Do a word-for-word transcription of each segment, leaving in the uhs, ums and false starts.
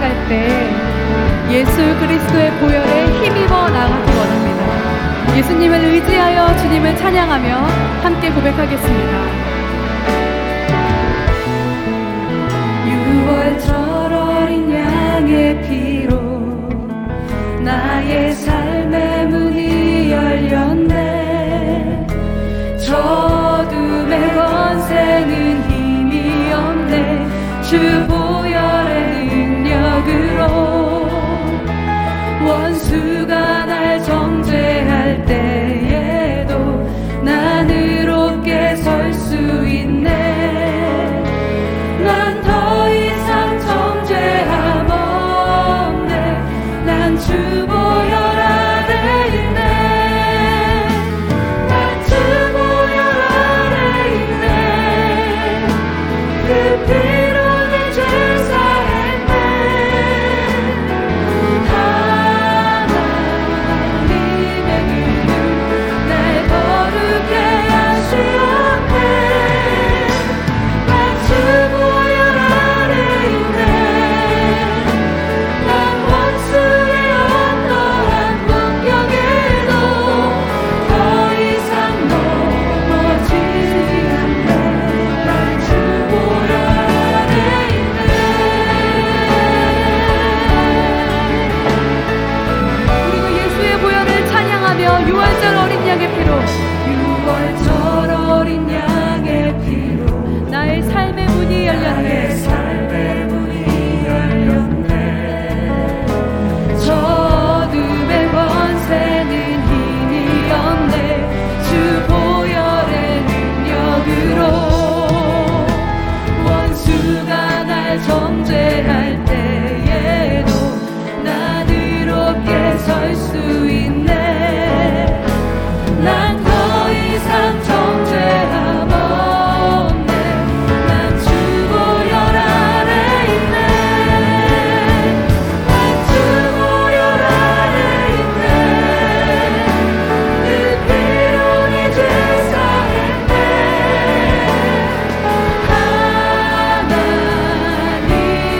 살아갈 때 예수 그리스도의 보혈에 힘입어 나아가길 원합니다. 예수님을 의지하여 주님을 찬양하며 함께 고백하겠습니다. 유월절 어린 양의 피로 나의 삶의 문이 열렸네. 저 어둠의 권세는 힘이 없네. 주 보혈의 능력으로 원수가 날 정죄할 때에도 난 의롭게 설 수 있네. 난 더 이상 정죄함 없네. 난 주 보혈 아래 있네. 난 주 보혈 아래 있네. 그 피로 내 죄 사했네. 하나님의 능력 날 거룩해 하시었네. 난 주 유월절 어린 양의 피로 나의 삶의 문이 열렸네. 나의 삶의 문이 열렸네. 저 어둠의 권세는 힘이 없네. 주 보혈의 능력으로 원수가 날 정죄할 때에도 난 의롭게 설 수 있네. 난 더 이상 정죄함 없네. 난 주 보혈 아래 있네. 난 주 보혈 아래 있네. 그 피로 내 죄 사했네. 하나님의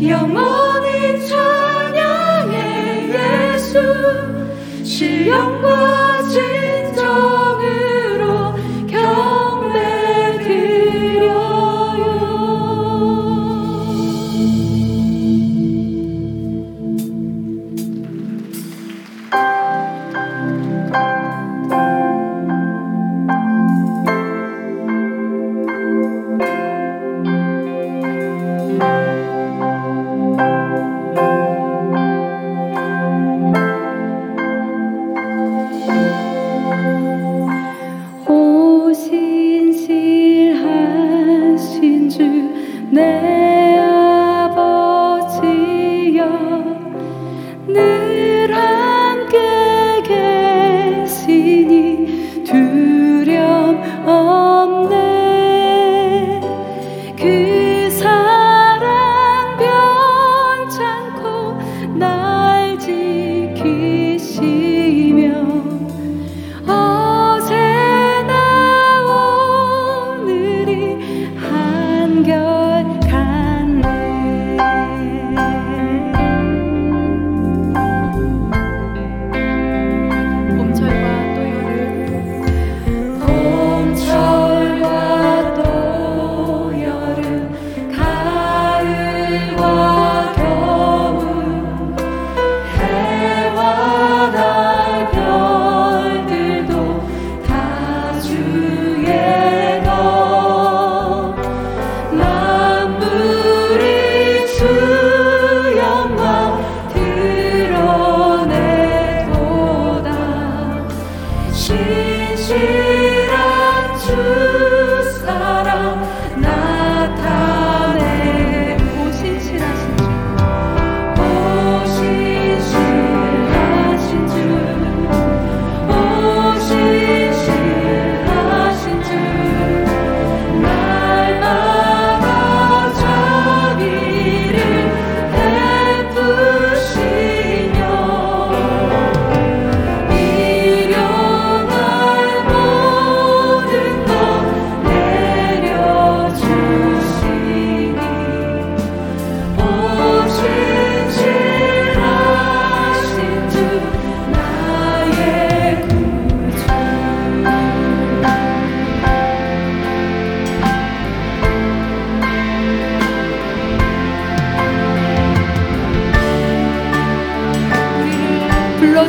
영원히 찬양해 예수, 신령과 진정으로 경배 드려요.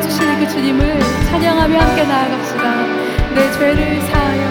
주시는 그 주님을 찬양하며 함께 나아갑시다. 내 죄를 사하여